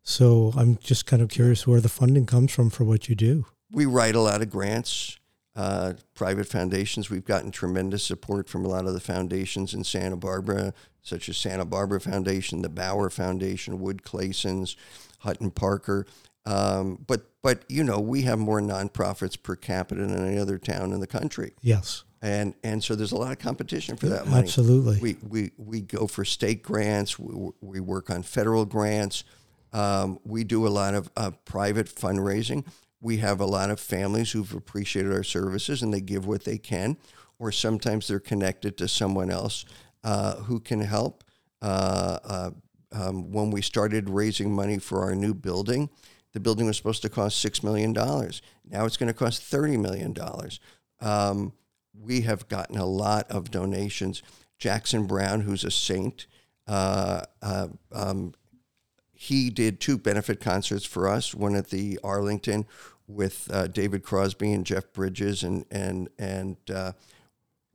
So I'm just kind of curious where the funding comes from for what you do. We write a lot of grants, uh, private foundations. We've gotten tremendous support from a lot of the foundations in Santa Barbara, such as Santa Barbara Foundation, the Bauer Foundation, Wood Clayson's, Hutton Parker. Um, but, but, you know, we have more nonprofits per capita than any other town in the country. Yes. And, and so there's a lot of competition for that money. Absolutely. We, we, we go for state grants. We, we work on federal grants. Um, we do a lot of uh, private fundraising. We have a lot of families who've appreciated our services and they give what they can, or sometimes they're connected to someone else, uh, who can help. Uh, uh, um, when we started raising money for our new building, the building was supposed to cost six million dollars. Now it's going to cost thirty million dollars. Um, we have gotten a lot of donations. Jackson Brown, who's a saint, uh, uh, um, he did two benefit concerts for us, one at the Arlington with uh, David Crosby and Jeff Bridges, and and and uh,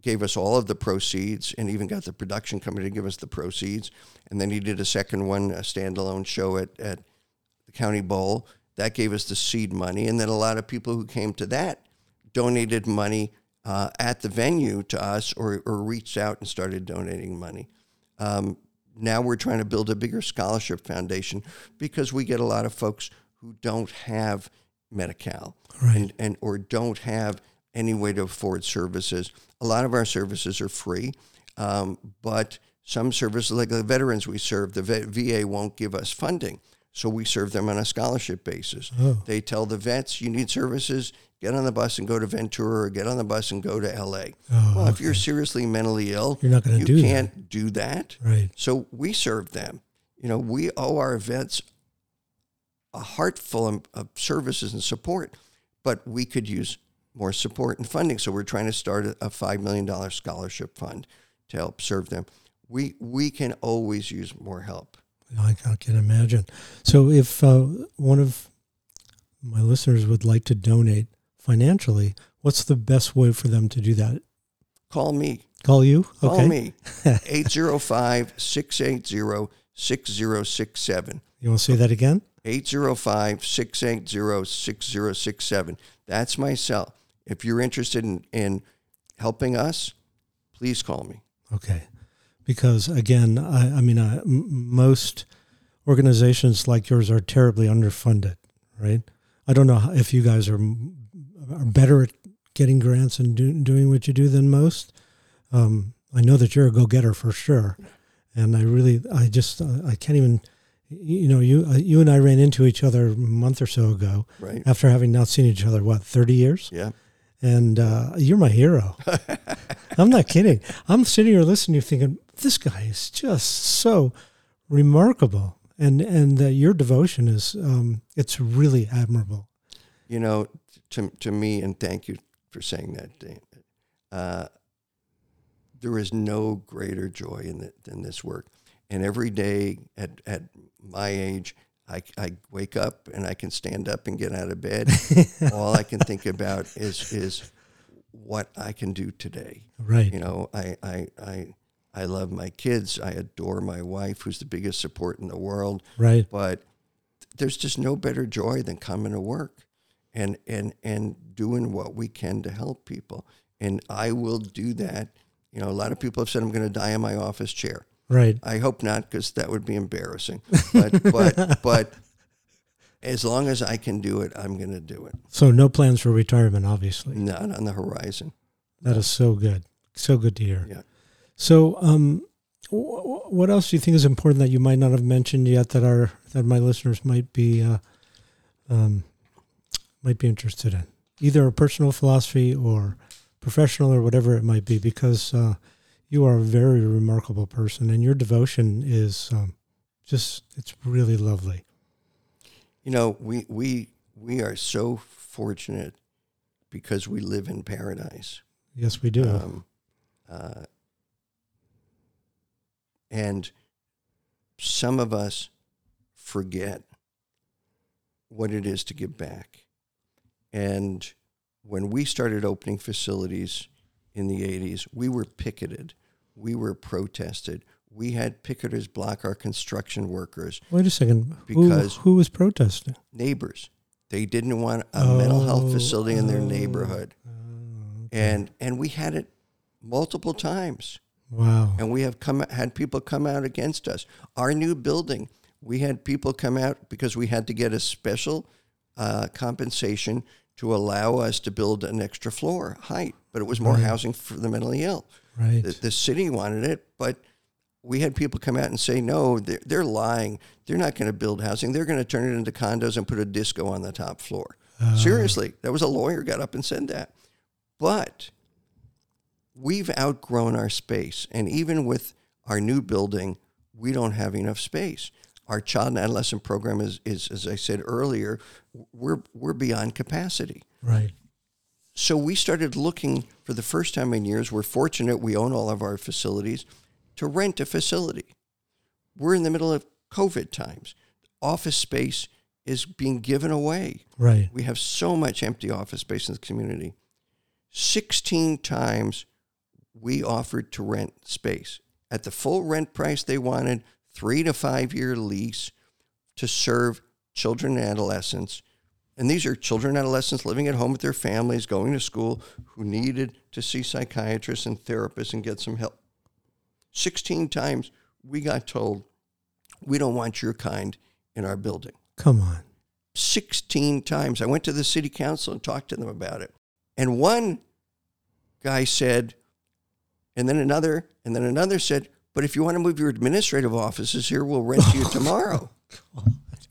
gave us all of the proceeds, and even got the production company to give us the proceeds. And then he did a second one, a standalone show at, at the County Bowl. That gave us the seed money. And then a lot of people who came to that donated money uh, at the venue to us, or, or reached out and started donating money. Um, Now we're trying to build a bigger scholarship foundation because we get a lot of folks who don't have Medi-Cal, right, and, and or don't have any way to afford services. A lot of our services are free, um, but some services, like the veterans we serve, the V A won't give us funding, so we serve them on a scholarship basis. Oh. They tell the vets, you need services, get on the bus and go to Ventura, or get on the bus and go to L A. Oh, well, okay. If you're seriously mentally ill, you're not gonna you do can't that. do that. Right. So we serve them. You know, we owe our vets a heart full of, of services and support, but we could use more support and funding. So we're trying to start a, a five million dollars scholarship fund to help serve them. We we can always use more help. I can imagine. So if uh, one of my listeners would like to donate financially, what's the best way for them to do that? Call me. Call you? Okay. Call me. eight zero five, six eight zero, six zero six seven. You want to say that again? eight zero five, six eight zero, six zero six seven. That's my cell. If you're interested in, in helping us, please call me. Okay. Because, again, I, I mean, I, m- most organizations like yours are terribly underfunded, right? I don't know if you guys are are better at getting grants and do, doing what you do than most. Um, I know that you're a go-getter for sure, and I really, I just, uh, I can't even. You know, you uh, you and I ran into each other a month or so ago, right? After having not seen each other, what, thirty years? Yeah. And uh, you're my hero. I'm not kidding. I'm sitting here listening to you, thinking this guy is just so remarkable. And and uh, your devotion is, um, it's really admirable. You know, to to me, and thank you for saying that, Dan, uh, there is no greater joy in the, than this work. And every day at, at my age, I, I wake up and I can stand up and get out of bed. All I can think about is is what I can do today. Right. You know, I I. I I love my kids. I adore my wife, who's the biggest support in the world. Right. But there's just no better joy than coming to work and, and, and doing what we can to help people. And I will do that. You know, a lot of people have said I'm going to die in my office chair. Right. I hope not, because that would be embarrassing. But but but as long as I can do it, I'm going to do it. So no plans for retirement, obviously. Not on the horizon. That is so good. So good to hear. Yeah. So, um, w- what else do you think is important that you might not have mentioned yet that our that my listeners might be uh, um, might be interested in, either a personal philosophy or professional or whatever it might be? Because uh, you are a very remarkable person, and your devotion is um, just it's really lovely. You know, we we we are so fortunate because we live in paradise. Yes, we do. Um, uh, And some of us forget what it is to give back. And when we started opening facilities in the eighties, we were picketed. We were protested. We had picketers block our construction workers. Wait a second. Because who, who was protesting? Neighbors. They didn't want a oh, mental health facility in their neighborhood. Oh, okay. And and we had it multiple times. Wow. And we have come had people come out against us. Our new building, we had people come out because we had to get a special uh, compensation to allow us to build an extra floor height, but it was more right. housing for the mentally ill. Right. The, the city wanted it, but we had people come out and say, no, they're, they're lying. They're not going to build housing. They're going to turn it into condos and put a disco on the top floor. Uh, Seriously, that was a lawyer got up and said that. But we've outgrown our space. And even with our new building, we don't have enough space. Our child and adolescent program is, is, as I said earlier, we're we're beyond capacity. Right. So we started looking for the first time in years. We're fortunate we own all of our facilities to rent a facility. We're in the middle of COVID times. Office space is being given away. Right. We have so much empty office space in the community. sixteen times we offered to rent space at the full rent price they wanted. Three to five year lease to serve children and adolescents. And these are children and adolescents living at home with their families, going to school, who needed to see psychiatrists and therapists and get some help. sixteen times we got told, we don't want your kind in our building. Come on. sixteen times. I went to the city council and talked to them about it. And one guy said, and then another, and then another said, but if you want to move your administrative offices here, we'll rent you tomorrow.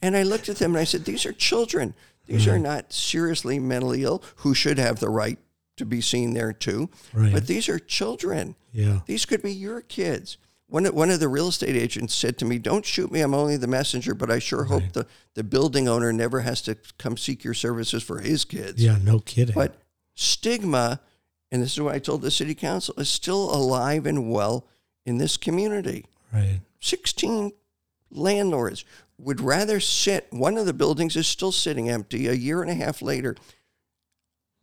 And I looked at them and I said, these are children. These mm-hmm. are not seriously mentally ill who should have the right to be seen there too. Right. But these are children. Yeah. These could be your kids. One, one of the real estate agents said to me, don't shoot me. I'm only the messenger, but I sure right. hope the, the building owner never has to come seek your services for his kids. Yeah, no kidding. But stigma, and this is what I told the city council, is still alive and well in this community. Right. sixteen landlords would rather sit. One of the buildings is still sitting empty a year and a half later.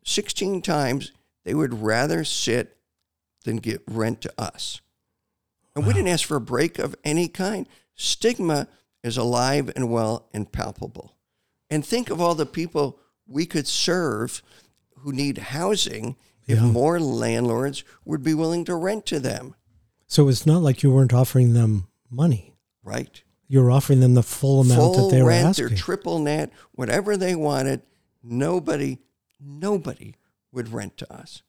sixteen times they would rather sit than give rent to us. And wow. we didn't ask for a break of any kind. Stigma is alive and well and palpable. And think of all the people we could serve who need housing yeah. if more landlords would be willing to rent to them. So it's not like you weren't offering them money. Right. You were offering them the full amount full that they were rent, asking. Full rent or triple net, whatever they wanted. Nobody, nobody would rent to us.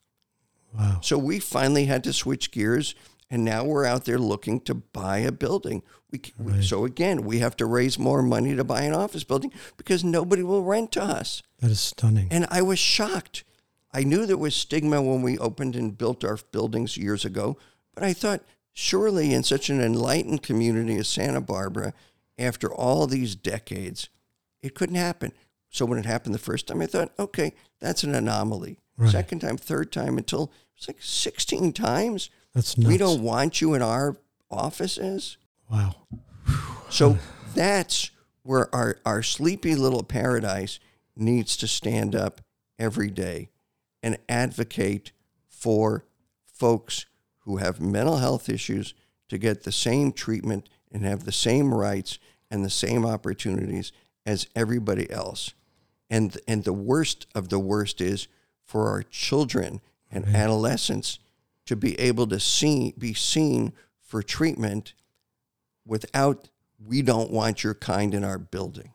Wow. So we finally had to switch gears, and now we're out there looking to buy a building. We, right. So again, we have to raise more money to buy an office building because nobody will rent to us. That is stunning. And I was shocked. I knew there was stigma when we opened and built our buildings years ago. But I thought, surely in such an enlightened community as Santa Barbara, after all these decades, it couldn't happen. So when it happened the first time, I thought, okay, that's an anomaly. Right. Second time, third time, until it's like sixteen times. That's nuts. We don't want you in our offices. Wow. So that's where our, our sleepy little paradise needs to stand up every day and advocate for folks who have mental health issues to get the same treatment and have the same rights and the same opportunities as everybody else. And and the worst of the worst is for our children and right. adolescents to be able to see be seen for treatment without, we don't want your kind in our building.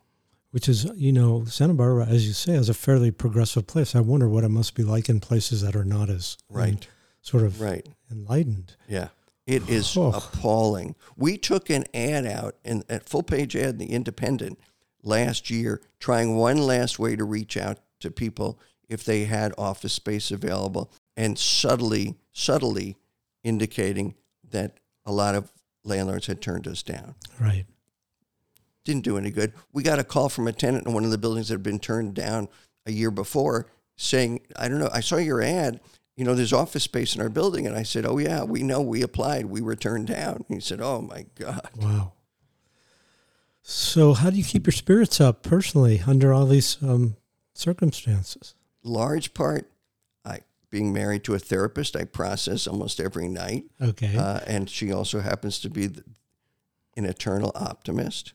Which is, you know, Santa Barbara, as you say, is a fairly progressive place. I wonder what it must be like in places that are not as right. And, sort of right. enlightened. Yeah. It is oh. appalling. We took an ad out, in, a full-page ad in The Independent last year, trying one last way to reach out to people if they had office space available, and subtly, subtly indicating that a lot of landlords had turned us down. Right. Didn't do any good. We got a call from a tenant in one of the buildings that had been turned down a year before saying, I don't know, I saw your ad. You know, there's office space in our building. And I said, oh, yeah, we know, we applied. We were turned down. And he said, oh, my God. Wow. So how do you keep your spirits up personally under all these um, circumstances? Large part, I being married to a therapist, I process almost every night. Okay. Uh, and she also happens to be the, an eternal optimist.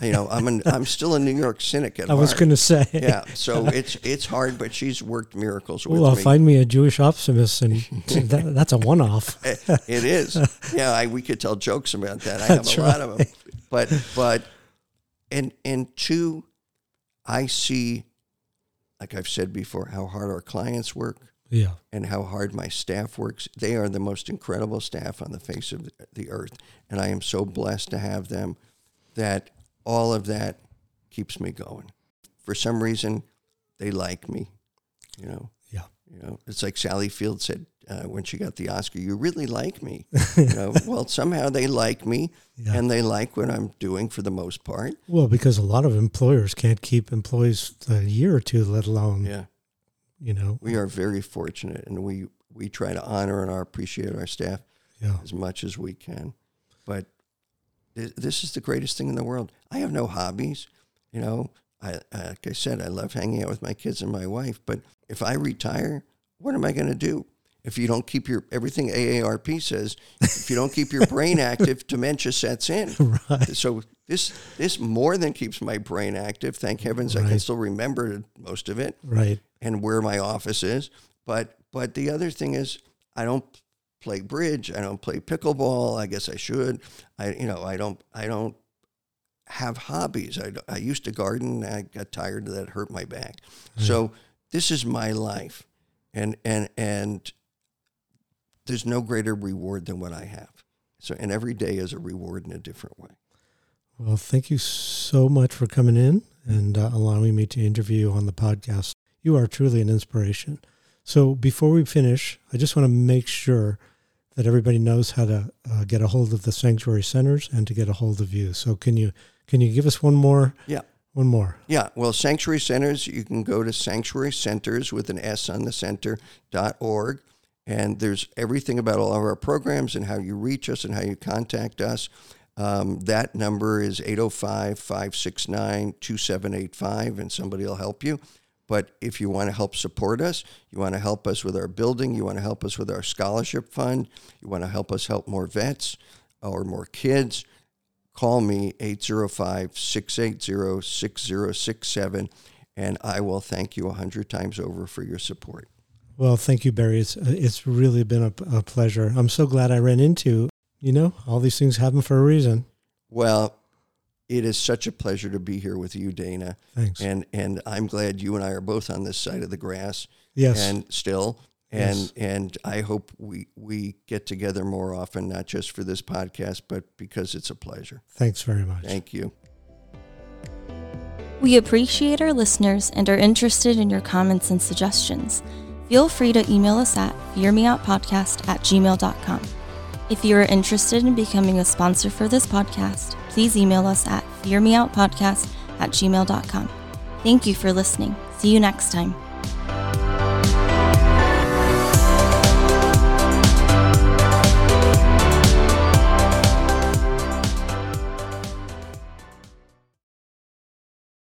you know, I'm an, I'm still a New York cynic at I heart. was going to say. Yeah, so it's it's hard, but she's worked miracles with well, me. Well, find me a Jewish optimist, and that, that's a one-off. It is. Yeah, I, we could tell jokes about that. I that's have a right. lot of them. But, but and, and two, I see, like I've said before, how hard our clients work. Yeah, and how hard my staff works. They are the most incredible staff on the face of the earth, and I am so blessed to have them that all of that keeps me going. For some reason, they like me, you know. Yeah. You know, it's like Sally Field said uh, when she got the Oscar, you really like me. You know? Well, somehow they like me, yeah. and they like what I'm doing for the most part. Well, because a lot of employers can't keep employees a year or two, let alone... Yeah. You know, we are very fortunate, and we, we try to honor and our appreciate our staff yeah. as much as we can. But th- this is the greatest thing in the world. I have no hobbies. You know, I, I like I said, I love hanging out with my kids and my wife. But if I retire, what am I going to do? If you don't keep your everything A A R P says, if you don't keep your brain active, dementia sets in. Right. So this this more than keeps my brain active. Thank heavens right. I can still remember most of it. Right. And where my office is. But but the other thing is I don't play bridge. I don't play pickleball. I guess I should. I you know, I don't I don't have hobbies. I, I used to garden. I got tired of that. It hurt my back. Right. So this is my life. And and and there's no greater reward than what I have. So, and every day is a reward in a different way. Well, thank you so much for coming in and uh, allowing me to interview on the podcast. You are truly an inspiration. So before we finish, I just want to make sure that everybody knows how to uh, get a hold of the Sanctuary Centers and to get a hold of you. So can you, can you give us one more? Yeah. One more. Yeah. Well, Sanctuary Centers, you can go to Sanctuary Centers with an S on the center dot org. And there's everything about all of our programs and how you reach us and how you contact us. Um, that number is eight oh five, five six nine, two seven eight five, and somebody will help you. But if you want to help support us, you want to help us with our building, you want to help us with our scholarship fund, you want to help us help more vets or more kids, call me eight oh five, six eight oh, six oh six seven, and I will thank you one hundred times over for your support. Well, thank you, Barry. It's it's really been a, a pleasure. I'm so glad I ran into, you know, all these things happen for a reason. Well, it is such a pleasure to be here with you, Dana. Thanks. And and I'm glad you and I are both on this side of the grass. Yes. And still. And yes. and I hope we, we get together more often, not just for this podcast, but because it's a pleasure. Thanks very much. Thank you. We appreciate our listeners and are interested in your comments and suggestions. Feel free to email us at fear me out podcast at gmail dot com. If you are interested in becoming a sponsor for this podcast, please email us at fear me out podcast at gmail dot com. Thank you for listening. See you next time.